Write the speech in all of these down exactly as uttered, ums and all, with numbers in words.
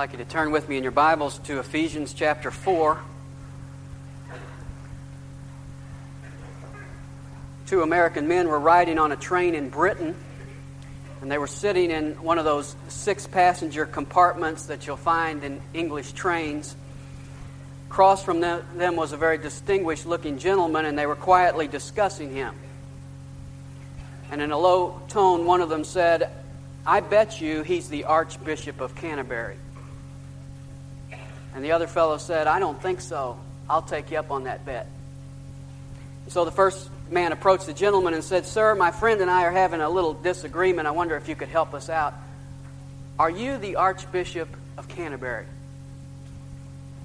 I'd like you to turn with me in your Bibles to Ephesians chapter four. Two American men were riding on a train in Britain, and they were sitting in one of those six-passenger compartments that you'll find in English trains. Across from them was a very distinguished-looking gentleman, and they were quietly discussing him. And in a low tone, one of them said, "I bet you he's the Archbishop of Canterbury." And the other fellow said, "I don't think so. I'll take you up on that bet." And so the first man approached the gentleman and said, "Sir, my friend and I are having a little disagreement. I wonder if you could help us out. Are you the Archbishop of Canterbury?"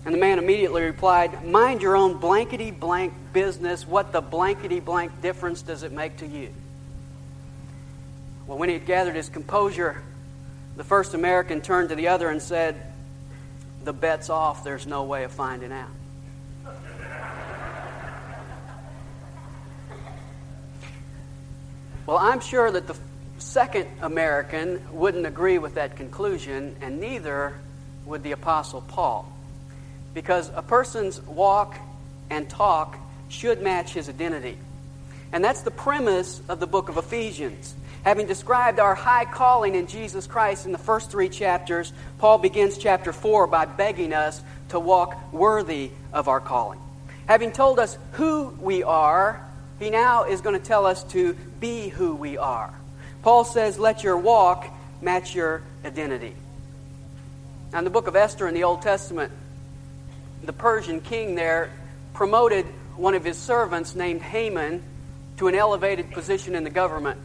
And the man immediately replied, "Mind your own blankety-blank business. What the blankety-blank difference does it make to you?" Well, when he had gathered his composure, the first American turned to the other and said, "The bet's off. There's no way of finding out." Well, I'm sure that the second American wouldn't agree with that conclusion, and neither would the Apostle Paul, because a person's walk and talk should match his identity. And that's the premise of the book of Ephesians. Having described our high calling in Jesus Christ in the first three chapters, Paul begins chapter four by begging us to walk worthy of our calling. Having told us who we are, he now is going to tell us to be who we are. Paul says, let your walk match your identity. Now, in the book of Esther in the Old Testament, the Persian king there promoted one of his servants named Haman to an elevated position in the government.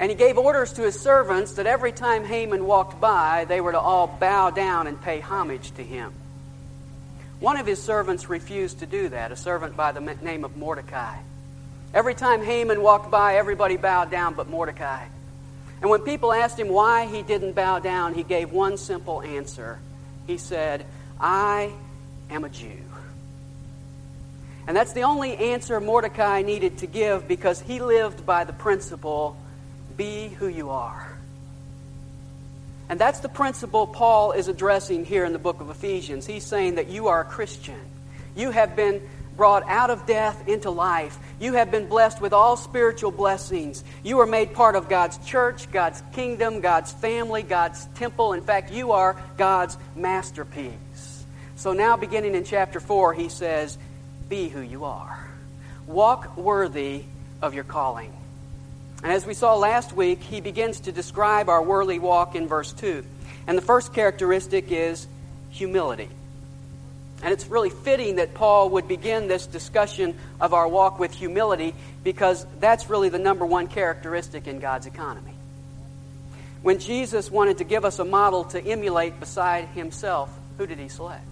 And he gave orders to his servants that every time Haman walked by, they were to all bow down and pay homage to him. One of his servants refused to do that, a servant by the name of Mordecai. Every time Haman walked by, everybody bowed down but Mordecai. And when people asked him why he didn't bow down, he gave one simple answer. He said, "I am a Jew." And that's the only answer Mordecai needed to give, because he lived by the principle, be who you are. And that's the principle Paul is addressing here in the book of Ephesians. He's saying that you are a Christian. You have been brought out of death into life. You have been blessed with all spiritual blessings. You are made part of God's church, God's kingdom, God's family, God's temple. In fact, you are God's masterpiece. So now, beginning in chapter four, he says, be who you are. Walk worthy of your calling. And as we saw last week, he begins to describe our worthy walk in verse two. And the first characteristic is humility. And it's really fitting that Paul would begin this discussion of our walk with humility, because that's really the number one characteristic in God's economy. When Jesus wanted to give us a model to emulate beside himself, who did he select?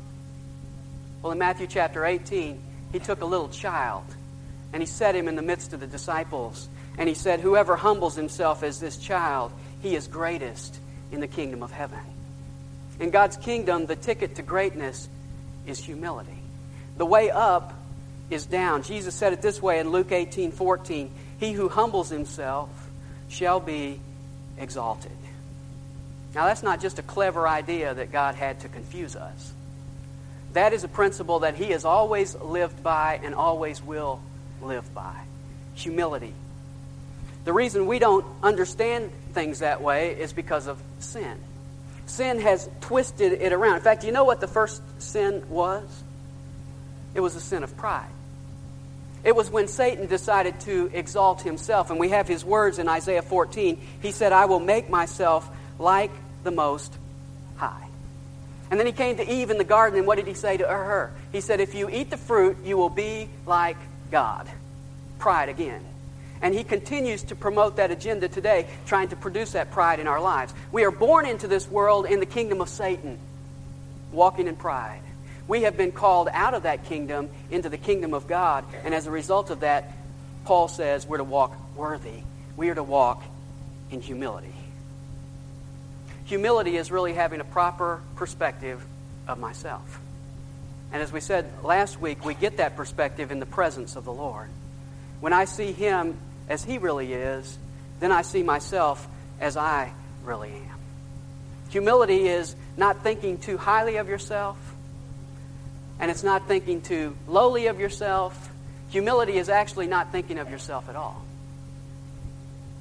Well, in Matthew chapter eighteen, he took a little child and he set him in the midst of the disciples. And he said, whoever humbles himself as this child, he is greatest in the kingdom of heaven. In God's kingdom, the ticket to greatness is humility. The way up is down. Jesus said it this way in Luke eighteen fourteen, he who humbles himself shall be exalted. Now, that's not just a clever idea that God had to confuse us. That is a principle that he has always lived by and always will live by. Humility. The reason we don't understand things that way is because of sin. Sin has twisted it around. In fact, you know what the first sin was? It was a sin of pride. It was when Satan decided to exalt himself. And we have his words in Isaiah fourteen. He said, I will make myself like the Most High. And then he came to Eve in the garden, and what did he say to her? He said, if you eat the fruit, you will be like God. Pride again. And he continues to promote that agenda today, trying to produce that pride in our lives. We are born into this world in the kingdom of Satan, walking in pride. We have been called out of that kingdom into the kingdom of God. And as a result of that, Paul says we're to walk worthy. We are to walk in humility. Humility is really having a proper perspective of myself. And as we said last week, we get that perspective in the presence of the Lord. When I see him as he really is, then I see myself as I really am. Humility is not thinking too highly of yourself, and it's not thinking too lowly of yourself. Humility is actually not thinking of yourself at all.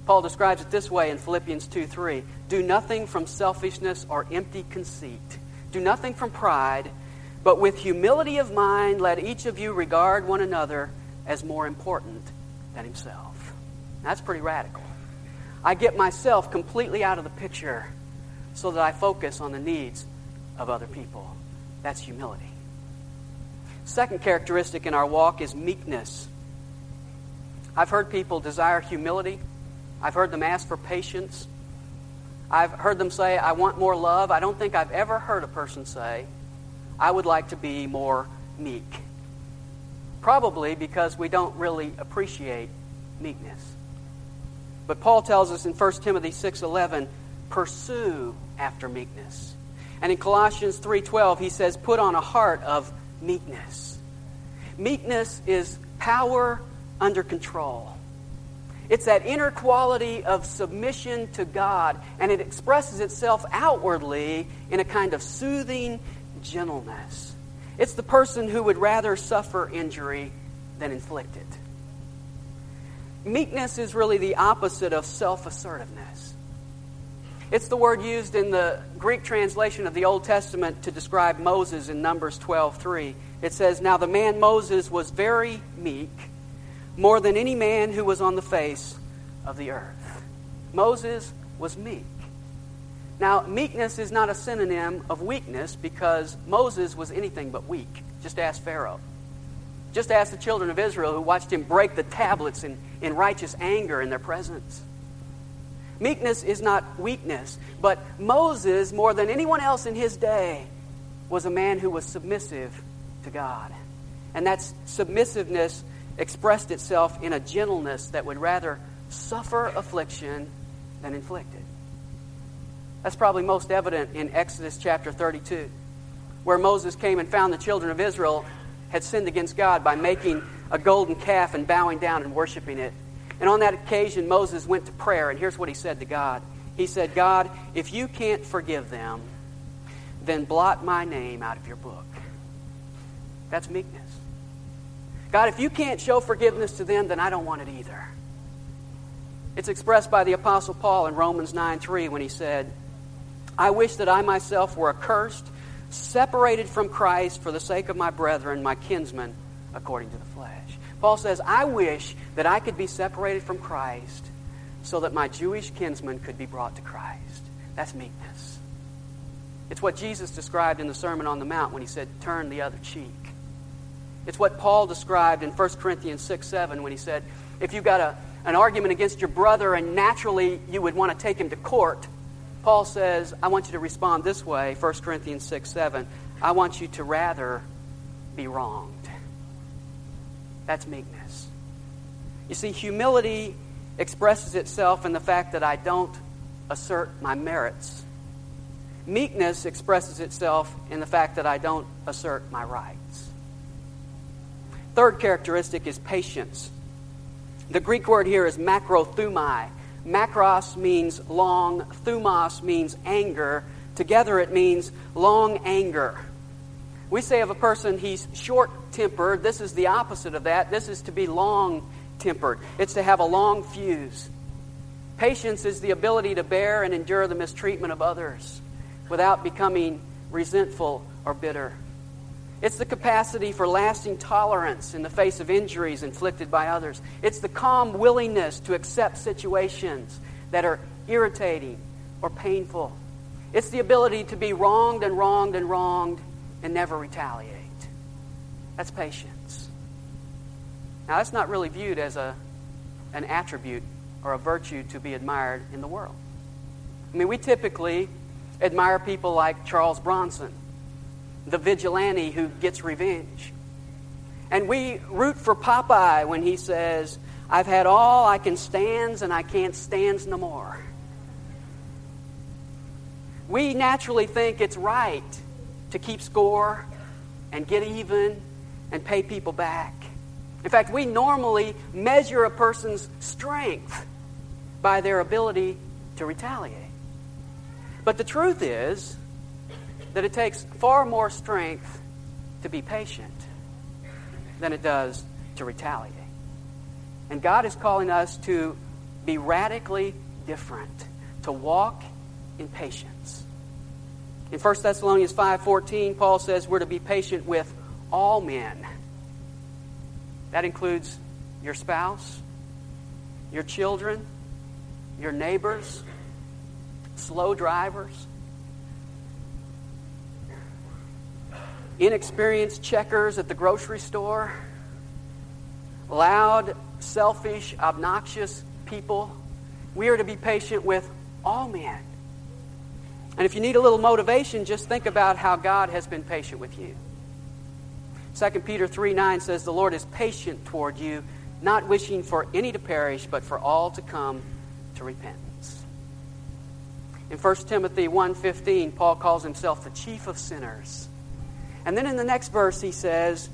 Paul describes it this way in Philippians two three. Do nothing from selfishness or empty conceit. Do nothing from pride, but with humility of mind, let each of you regard one another as more important than himself. That's pretty radical. I get myself completely out of the picture so that I focus on the needs of other people. That's humility. Second characteristic in our walk is meekness. I've heard people desire humility. I've heard them ask for patience. I've heard them say, I want more love. I don't think I've ever heard a person say, I would like to be more meek. Probably because we don't really appreciate meekness. But Paul tells us in First Timothy six eleven, pursue after meekness. And in Colossians three twelve, he says, put on a heart of meekness. Meekness is power under control. It's that inner quality of submission to God, and it expresses itself outwardly in a kind of soothing gentleness. It's the person who would rather suffer injury than inflict it. Meekness is really the opposite of self-assertiveness. It's the word used in the Greek translation of the Old Testament to describe Moses in Numbers twelve three. It says, now the man Moses was very meek, more than any man who was on the face of the earth. Moses was meek. Now, meekness is not a synonym of weakness because Moses was anything but weak. Just ask Pharaoh. Just ask the children of Israel who watched him break the tablets in, in righteous anger in their presence. Meekness is not weakness, but Moses, more than anyone else in his day, was a man who was submissive to God. And that submissiveness expressed itself in a gentleness that would rather suffer affliction than inflict it. That's probably most evident in Exodus chapter thirty-two, where Moses came and found the children of Israel had sinned against God by making a golden calf and bowing down and worshiping it. And on that occasion, Moses went to prayer, and here's what he said to God. He said, God, if you can't forgive them, then blot my name out of your book. That's meekness. God, if you can't show forgiveness to them, then I don't want it either. It's expressed by the Apostle Paul in Romans nine three when he said, I wish that I myself were accursed, separated from Christ for the sake of my brethren, my kinsmen, according to the flesh. Paul says, I wish that I could be separated from Christ so that my Jewish kinsmen could be brought to Christ. That's meekness. It's what Jesus described in the Sermon on the Mount when he said, turn the other cheek. It's what Paul described in First Corinthians six seven when he said, if you've got a, an argument against your brother and naturally you would want to take him to court, Paul says, I want you to respond this way, First Corinthians six seven, I want you to rather be wronged. That's meekness. You see, humility expresses itself in the fact that I don't assert my merits. Meekness expresses itself in the fact that I don't assert my rights. Third characteristic is patience. The Greek word here is makrothumai. Makros means long, thumos means anger. Together it means long anger. We say of a person, he's short-tempered. This is the opposite of that. This is to be long-tempered. It's to have a long fuse. Patience is the ability to bear and endure the mistreatment of others without becoming resentful or bitter. It's the capacity for lasting tolerance in the face of injuries inflicted by others. It's the calm willingness to accept situations that are irritating or painful. It's the ability to be wronged and wronged and wronged and never retaliate. That's patience. Now, that's not really viewed as a an attribute or a virtue to be admired in the world. I mean, we typically admire people like Charles Bronson, the vigilante who gets revenge. And we root for Popeye when he says, I've had all I can stands and I can't stands no more. We naturally think it's right to keep score and get even and pay people back. In fact, we normally measure a person's strength by their ability to retaliate. But the truth is, that it takes far more strength to be patient than it does to retaliate. And God is calling us to be radically different, to walk in patience. In First Thessalonians five fourteen, Paul says we're to be patient with all men. That includes your spouse, your children, your neighbors, slow drivers, inexperienced checkers at the grocery store, loud, selfish, obnoxious people. We are to be patient with all men. And if you need a little motivation, just think about how God has been patient with you. Second Peter three nine says, "The Lord is patient toward you, not wishing for any to perish, but for all to come to repentance." In First Timothy one fifteen, Paul calls himself the chief of sinners. And then in the next verse he says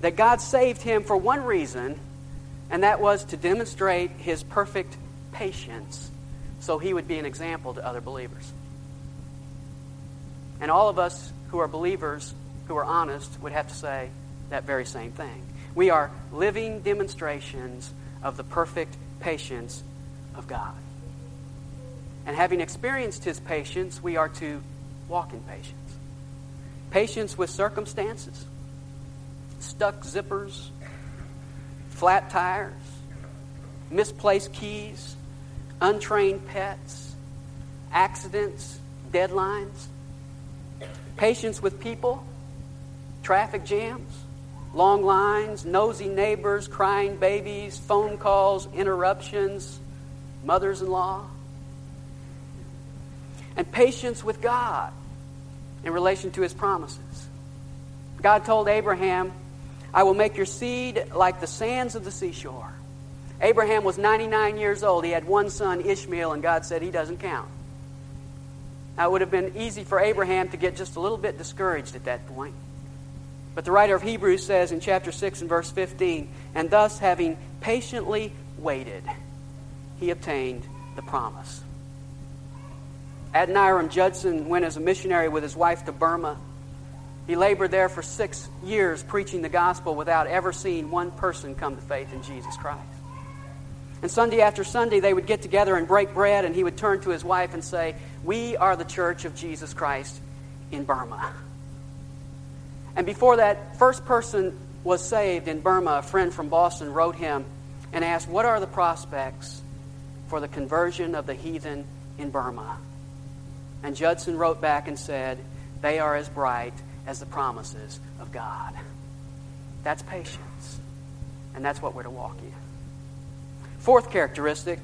that God saved him for one reason, and that was to demonstrate his perfect patience so he would be an example to other believers. And all of us who are believers, who are honest, would have to say that very same thing. We are living demonstrations of the perfect patience of God. And having experienced his patience, we are to walk in patience. Patience with circumstances, stuck zippers, flat tires, misplaced keys, untrained pets, accidents, deadlines. Patience with people, traffic jams, long lines, nosy neighbors, crying babies, phone calls, interruptions, mothers-in-law. And patience with God in relation to his promises. God told Abraham, "I will make your seed like the sands of the seashore." Abraham was ninety-nine years old. He had one son, Ishmael, and God said he doesn't count. Now, it would have been easy for Abraham to get just a little bit discouraged at that point. But the writer of Hebrews says in chapter six and verse fifteen, "And thus, having patiently waited, he obtained the promise." Adoniram Judson went as a missionary with his wife to Burma. He labored there for six years preaching the gospel without ever seeing one person come to faith in Jesus Christ. And Sunday after Sunday, they would get together and break bread, and he would turn to his wife and say, "We are the Church of Jesus Christ in Burma." And before that first person was saved in Burma, a friend from Boston wrote him and asked, "What are the prospects for the conversion of the heathen in Burma?" And Judson wrote back and said, "They are as bright as the promises of God." That's patience, and that's what we're to walk in. Fourth characteristic,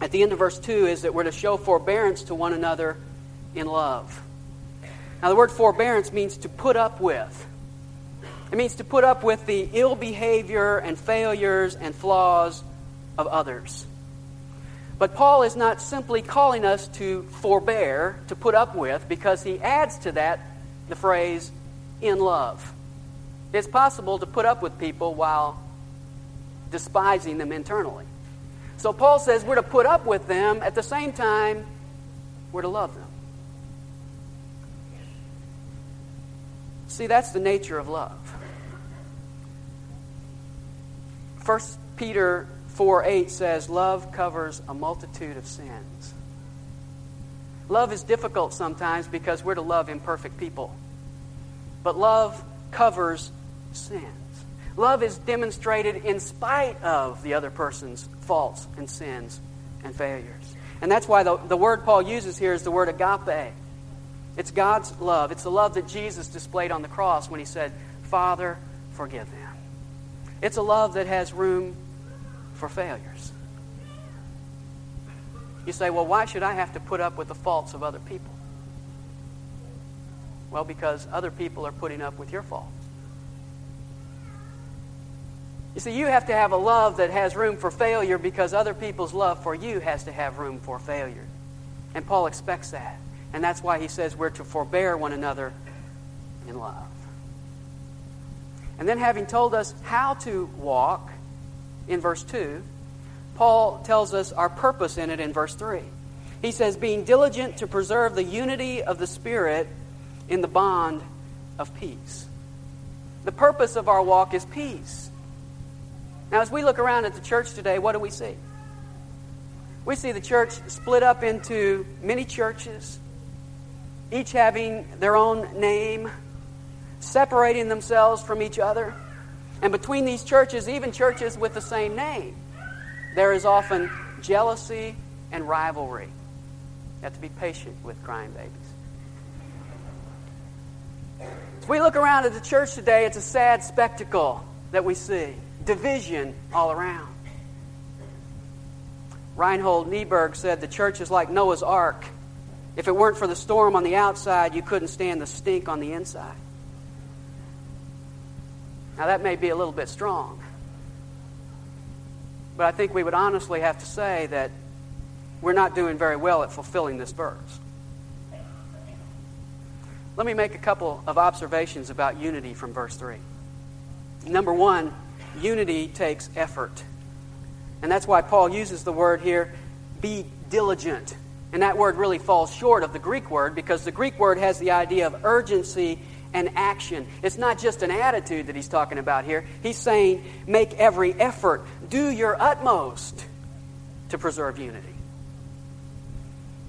at the end of verse two, is that we're to show forbearance to one another in love. Now, the word forbearance means to put up with. It means to put up with the ill behavior and failures and flaws of others. But Paul is not simply calling us to forbear, to put up with, because he adds to that the phrase, "in love." It's possible to put up with people while despising them internally. So Paul says we're to put up with them, at the same time, we're to love them. See, that's the nature of love. First Peter four eight says, "Love covers a multitude of sins." Love is difficult sometimes because we're to love imperfect people. But love covers sins. Love is demonstrated in spite of the other person's faults and sins and failures. And that's why the, the word Paul uses here is the word agape. It's God's love. It's the love that Jesus displayed on the cross when he said, "Father, forgive them." It's a love that has room for failures. You say, "Well, why should I have to put up with the faults of other people?" Well, because other people are putting up with your faults. You see, you have to have a love that has room for failure because other people's love for you has to have room for failure. And Paul expects that. And that's why he says we're to forbear one another in love. And then, having told us how to walk in verse two, Paul tells us our purpose in it in verse three. He says, "Being diligent to preserve the unity of the Spirit in the bond of peace. The purpose of our walk is peace. Now, as we look around at the church today, what do we see? We see the church split up into many churches, each having their own name, separating themselves from each other. And between these churches, even churches with the same name, there is often jealousy and rivalry. You have to be patient with crying babies. As we look around at the church today, it's a sad spectacle that we see. Division all around. Reinhold Niebuhr said, "The church is like Noah's Ark. If it weren't for the storm on the outside, you couldn't stand the stink on the inside." Now, that may be a little bit strong, but I think we would honestly have to say that we're not doing very well at fulfilling this verse. Let me make a couple of observations about unity from verse three. Number one, unity takes effort. And that's why Paul uses the word here, be diligent. And that word really falls short of the Greek word, because the Greek word has the idea of urgency and action. It's not just an attitude that he's talking about here. He's saying, make every effort. Do your utmost to preserve unity.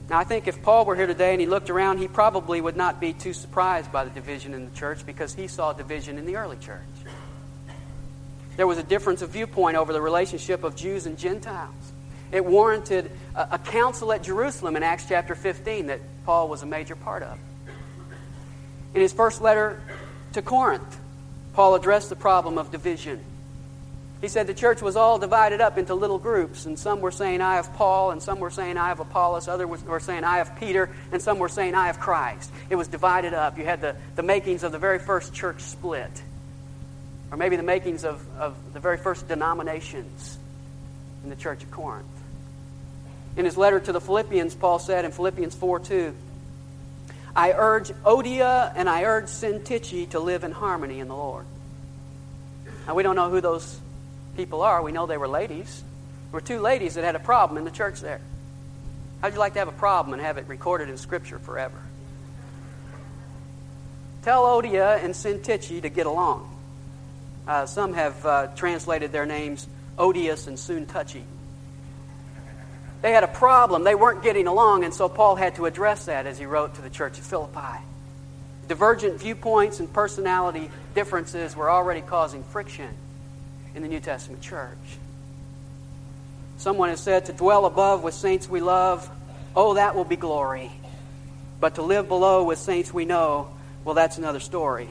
Now, I think if Paul were here today and he looked around, he probably would not be too surprised by the division in the church, because he saw division in the early church. There was a difference of viewpoint over the relationship of Jews and Gentiles. It warranted a, a council at Jerusalem in Acts chapter fifteen that Paul was a major part of. In his first letter to Corinth, Paul addressed the problem of division. He said the church was all divided up into little groups, and some were saying, "I of Paul," and some were saying, "I of Apollos," others were saying, "I of Peter," and some were saying, "I of Christ." It was divided up. You had the, the makings of the very first church split. Or maybe the makings of, of the very first denominations in the church of Corinth. In his letter to the Philippians, Paul said in Philippians four two, "I urge Odia and I urge Syntyche to live in harmony in the Lord." Now, we don't know who those people are. We know they were ladies. There were two ladies that had a problem in the church there. How'd you like to have a problem and have it recorded in Scripture forever? Tell Odia and Syntyche to get along. Uh, some have uh, translated their names Odious and Syntyche. They had a problem. They weren't getting along, and so Paul had to address that as he wrote to the church of Philippi. Divergent viewpoints and personality differences were already causing friction in the New Testament church. Someone has said, "To dwell above with saints we love, oh, that will be glory. But to live below with saints we know, well, that's another story."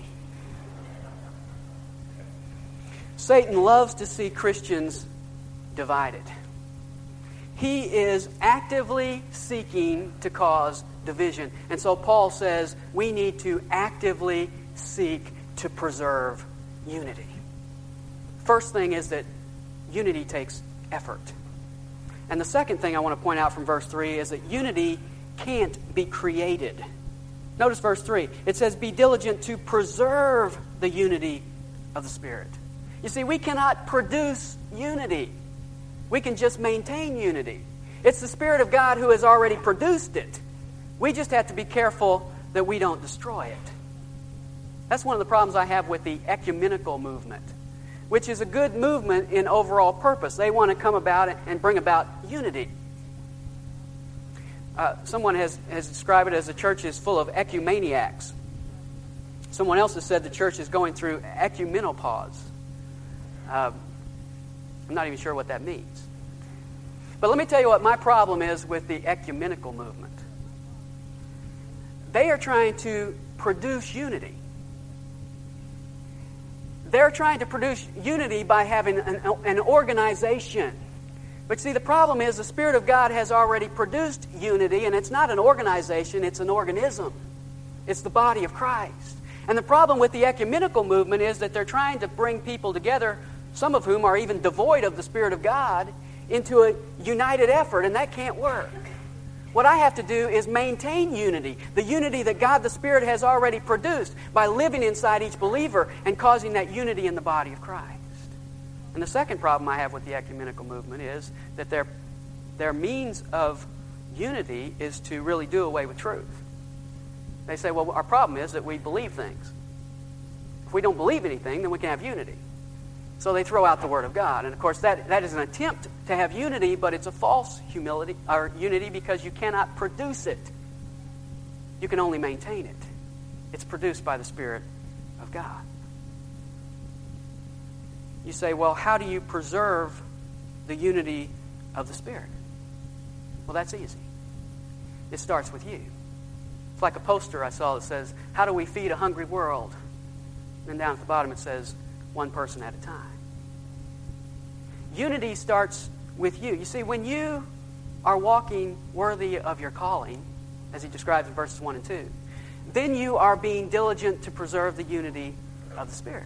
Satan loves to see Christians divided. He is actively seeking to cause division. And so Paul says we need to actively seek to preserve unity. First thing is that unity takes effort. And the second thing I want to point out from verse three is that unity can't be created. Notice verse three. It says, "Be diligent to preserve the unity of the Spirit." You see, we cannot produce unity. We can just maintain unity. It's the Spirit of God who has already produced it. We just have to be careful that we don't destroy it. That's one of the problems I have with the ecumenical movement, which is a good movement in overall purpose. They want to come about and bring about unity. Uh, someone has, has described it as the church is full of ecumaniacs. Someone else has said the church is going through ecumenopause. Uh, I'm not even sure what that means. But let me tell you what my problem is with the ecumenical movement. They are trying to produce unity. They're trying to produce unity by having an, an organization. But see, the problem is the Spirit of God has already produced unity, and it's not an organization, it's an organism. It's the body of Christ. And the problem with the ecumenical movement is that they're trying to bring people together, some of whom are even devoid of the Spirit of God, into a united effort, and that can't work. What I have to do is maintain unity, the unity that God the Spirit has already produced by living inside each believer and causing that unity in the body of Christ. And the second problem I have with the ecumenical movement is that their, their means of unity is to really do away with truth. They say, well, our problem is that we believe things. If we don't believe anything, then we can have unity. So they throw out the Word of God. And, of course, that, that is an attempt to have unity, but it's a false humility or unity because you cannot produce it. You can only maintain it. It's produced by the Spirit of God. You say, well, how do you preserve the unity of the Spirit? Well, that's easy. It starts with you. It's like a poster I saw that says, how do we feed a hungry world? And down at the bottom it says, one person at a time. Unity starts with you. You see, when you are walking worthy of your calling, as he describes in verses one and two, then you are being diligent to preserve the unity of the Spirit.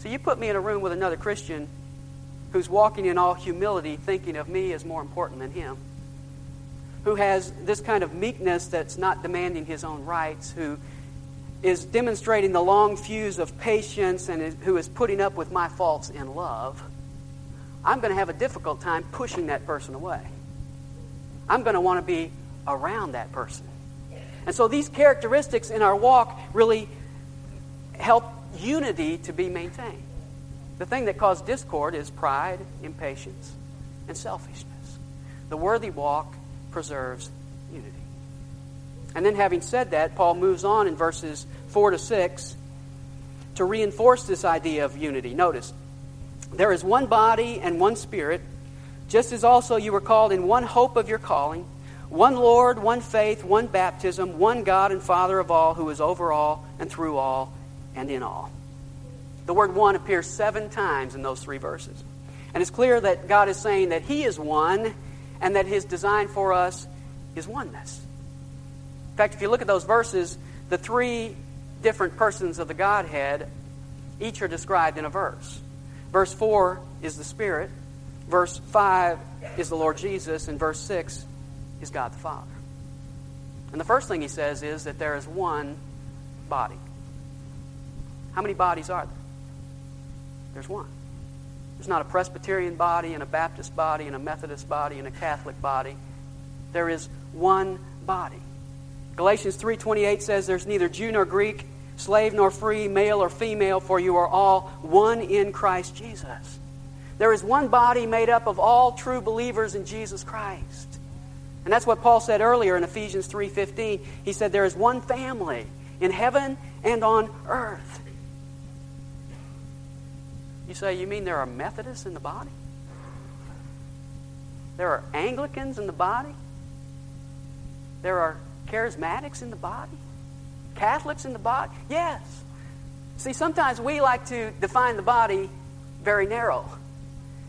So you put me in a room with another Christian who's walking in all humility, thinking of me as more important than him, who has this kind of meekness that's not demanding his own rights, who is demonstrating the long fuse of patience and is, who is putting up with my faults in love, I'm going to have a difficult time pushing that person away. I'm going to want to be around that person. And so these characteristics in our walk really help unity to be maintained. The thing that caused discord is pride, impatience, and selfishness. The worthy walk preserves unity. And then having said that, Paul moves on in verses four to six to reinforce this idea of unity. Notice, there is one body and one Spirit, just as also you were called in one hope of your calling, one Lord, one faith, one baptism, one God and Father of all, who is over all and through all and in all. The word one appears seven times in those three verses. And it's clear that God is saying that He is one and that His design for us is oneness. In fact, if you look at those verses, the three different persons of the Godhead, each are described in a verse. Verse four is the Spirit, verse five is the Lord Jesus, and verse six is God the Father. And the first thing he says is that there is one body. How many bodies are there? There's one. There's not a Presbyterian body and a Baptist body and a Methodist body and a Catholic body. There is one body. Galatians three twenty-eight says there's neither Jew nor Greek, slave nor free, male or female, for you are all one in Christ Jesus. There is one body made up of all true believers in Jesus Christ. And that's what Paul said earlier in Ephesians three fifteen. He said there is one family in heaven and on earth. You say, you mean there are Methodists in the body? There are Anglicans in the body? There are Charismatics in the body? Catholics in the body? Yes. See, sometimes we like to define the body very narrow.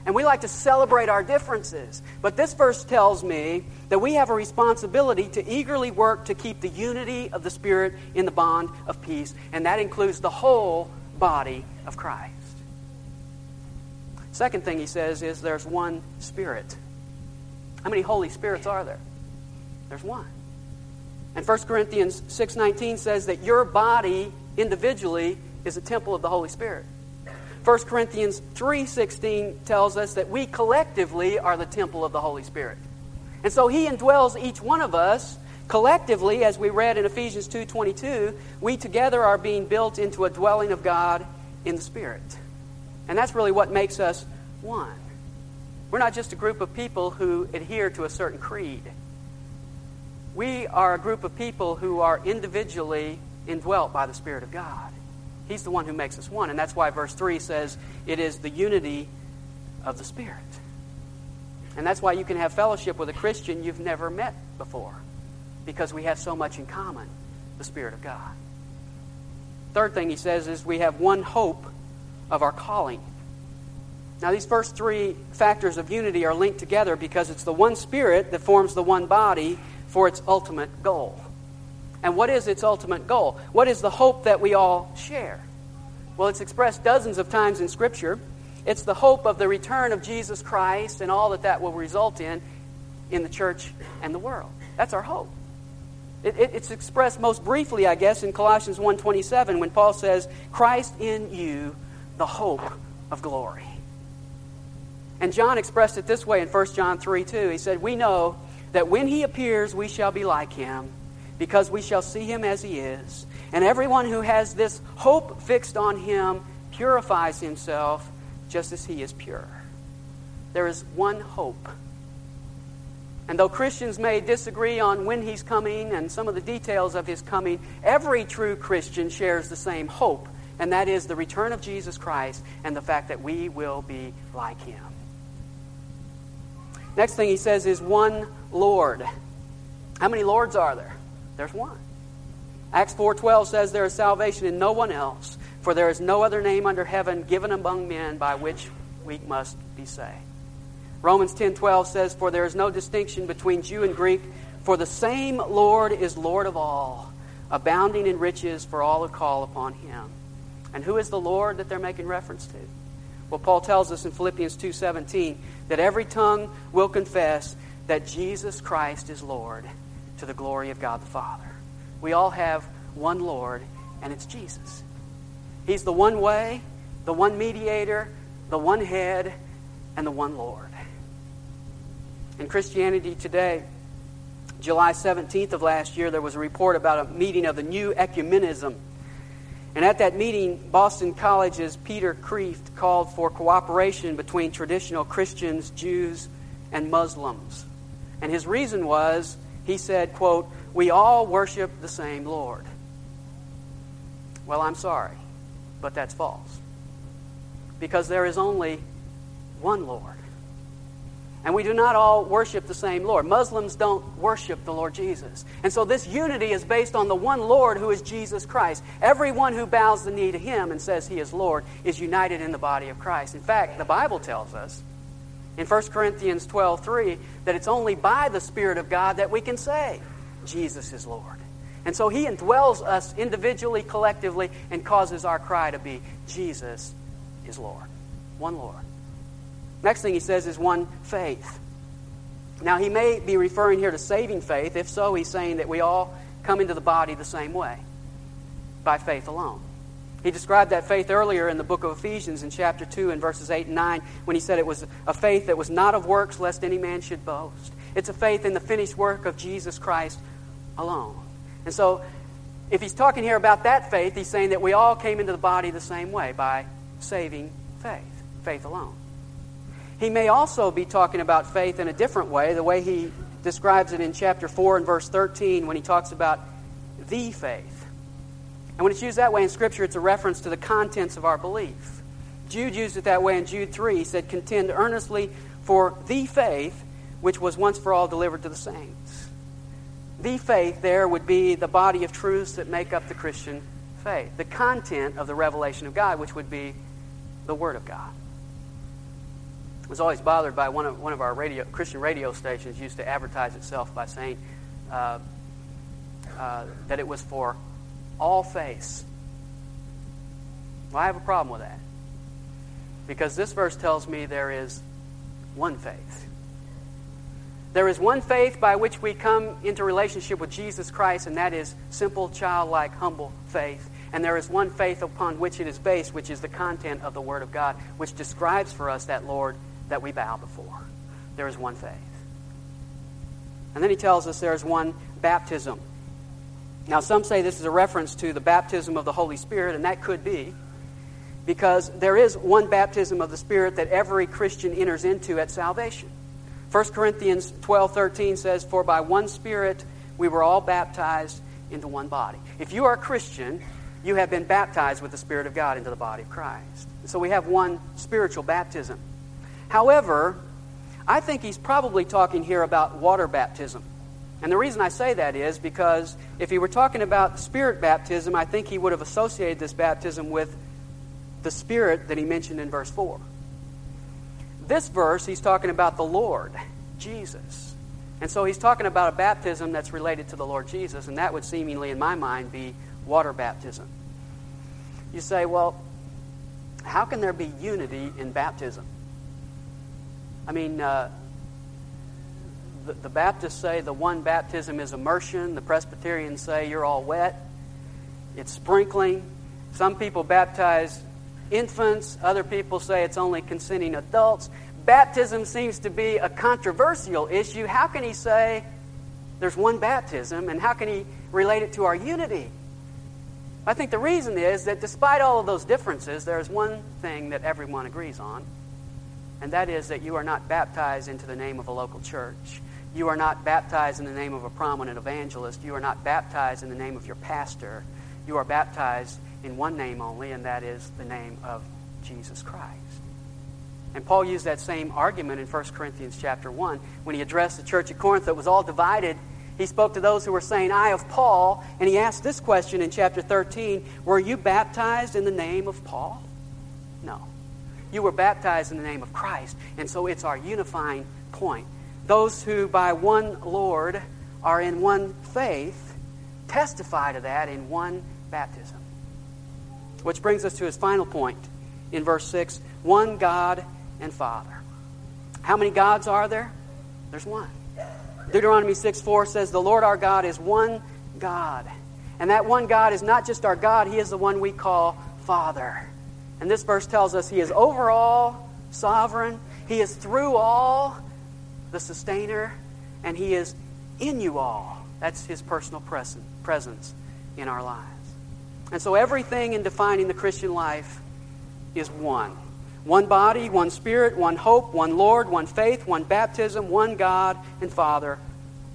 And we like to celebrate our differences. But this verse tells me that we have a responsibility to eagerly work to keep the unity of the Spirit in the bond of peace. And that includes the whole body of Christ. Second thing he says is there's one Spirit. How many Holy Spirits are there? There's one. And First Corinthians six nineteen says that your body individually is a temple of the Holy Spirit. First Corinthians three sixteen tells us that we collectively are the temple of the Holy Spirit. And so He indwells each one of us collectively, as we read in Ephesians two twenty-two, we together are being built into a dwelling of God in the Spirit. And that's really what makes us one. We're not just a group of people who adhere to a certain creed. We are a group of people who are individually indwelt by the Spirit of God. He's the one who makes us one. And that's why verse three says it is the unity of the Spirit. And that's why you can have fellowship with a Christian you've never met before, because we have so much in common, the Spirit of God. Third thing he says is we have one hope of our calling. Now these first three factors of unity are linked together because it's the one Spirit that forms the one body for its ultimate goal. And what is its ultimate goal? What is the hope that we all share? Well, it's expressed dozens of times in Scripture. It's the hope of the return of Jesus Christ and all that that will result in in the church and the world. That's our hope. It, it, it's expressed most briefly, I guess, in Colossians one twenty-seven when Paul says, Christ in you, the hope of glory. And John expressed it this way in First John three two. He said, we know that when He appears, we shall be like Him, because we shall see him as he is. And everyone who has this hope fixed on him purifies himself just as he is pure. There is one hope. And though Christians may disagree on when he's coming and some of the details of his coming, every true Christian shares the same hope, and that is the return of Jesus Christ and the fact that we will be like him. Next thing he says is one Lord. How many lords are there? There's one. Acts four twelve says there is salvation in no one else, for there is no other name under heaven given among men by which we must be saved. Romans ten twelve says, for there is no distinction between Jew and Greek, for the same Lord is Lord of all, abounding in riches for all who call upon him. And who is the Lord that they're making reference to? Well, Paul tells us in Philippians two seventeen that every tongue will confess that Jesus Christ is Lord, to the glory of God the Father. We all have one Lord, and it's Jesus. He's the one way, the one mediator, the one head, and the one Lord. In Christianity Today, July seventeenth of last year, there was a report about a meeting of the new ecumenism. And at that meeting, Boston College's Peter Kreeft called for cooperation between traditional Christians, Jews, and Muslims. And his reason was, he said, quote, we all worship the same Lord. Well, I'm sorry, but that's false. Because there is only one Lord. And we do not all worship the same Lord. Muslims don't worship the Lord Jesus. And so this unity is based on the one Lord who is Jesus Christ. Everyone who bows the knee to him and says he is Lord is united in the body of Christ. In fact, the Bible tells us in First Corinthians twelve three that it's only by the Spirit of God that we can say Jesus is Lord. And so he indwells us individually, collectively, and causes our cry to be Jesus is Lord. One Lord. Next thing he says is one faith. Now, he may be referring here to saving faith. If so, he's saying that we all come into the body the same way, by faith alone. He described that faith earlier in the book of Ephesians in chapter two and verses eight and nine when he said it was a faith that was not of works, lest any man should boast. It's a faith in the finished work of Jesus Christ alone. And so, if he's talking here about that faith, he's saying that we all came into the body the same way, by saving faith, faith alone. He may also be talking about faith in a different way, the way he describes it in chapter four and verse thirteen when he talks about the faith. And when it's used that way in Scripture, it's a reference to the contents of our belief. Jude used it that way in Jude three. He said, contend earnestly for the faith which was once for all delivered to the saints. The faith there would be the body of truths that make up the Christian faith, the content of the revelation of God, which would be the Word of God. I was always bothered by one of one of our radio Christian radio stations used to advertise itself by saying uh, uh, that it was for all faiths. Well, I have a problem with that, because this verse tells me there is one faith. There is one faith by which we come into relationship with Jesus Christ, and that is simple, childlike, humble faith. And there is one faith upon which it is based, which is the content of the Word of God, which describes for us that Lord that we bow before. There is one faith. And then he tells us there is one baptism. Now, some say this is a reference to the baptism of the Holy Spirit, and that could be, because there is one baptism of the Spirit that every Christian enters into at salvation. First Corinthians twelve thirteen says, for by one Spirit we were all baptized into one body. If you are a Christian, you have been baptized with the Spirit of God into the body of Christ. So we have one spiritual baptism. However, I think he's probably talking here about water baptism. And the reason I say that is because if he were talking about Spirit baptism, I think he would have associated this baptism with the Spirit that he mentioned in verse four. This verse, he's talking about the Lord, Jesus. And so he's talking about a baptism that's related to the Lord Jesus, and that would seemingly, in my mind, be water baptism. You say, well, how can there be unity in baptism? I mean, uh, the, the Baptists say the one baptism is immersion. The Presbyterians say you're all wet. It's sprinkling. Some people baptize infants. Other people say it's only consenting adults. Baptism seems to be a controversial issue. How can he say there's one baptism, and how can he related to our unity. I think the reason is that despite all of those differences, there is one thing that everyone agrees on, and that is that you are not baptized into the name of a local church. You are not baptized in the name of a prominent evangelist. You are not baptized in the name of your pastor. You are baptized in one name only, and that is the name of Jesus Christ. And Paul used that same argument in First Corinthians chapter one. When he addressed the church at Corinth that was all divided, he spoke to those who were saying, "I of Paul," and he asked this question in chapter thirteen, "Were you baptized in the name of Paul?" No. You were baptized in the name of Christ, and so it's our unifying point. Those who by one Lord are in one faith testify to that in one baptism. Which brings us to his final point in verse six, one God and Father. How many gods are there? There's one. Deuteronomy six four says, "The Lord our God is one God." And that one God is not just our God, he is the one we call Father. And this verse tells us he is over all, sovereign, he is through all, the sustainer, and he is in you all. That's his personal presence in our lives. And so everything in defining the Christian life is one. One body, one spirit, one hope, one Lord, one faith, one baptism, one God and Father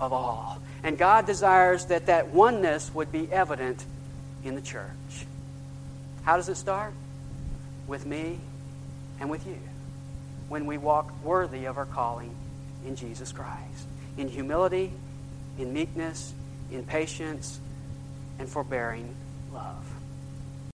of all. And God desires that that oneness would be evident in the church. How does it start? With me and with you. When we walk worthy of our calling in Jesus Christ. In humility, in meekness, in patience, and forbearing love.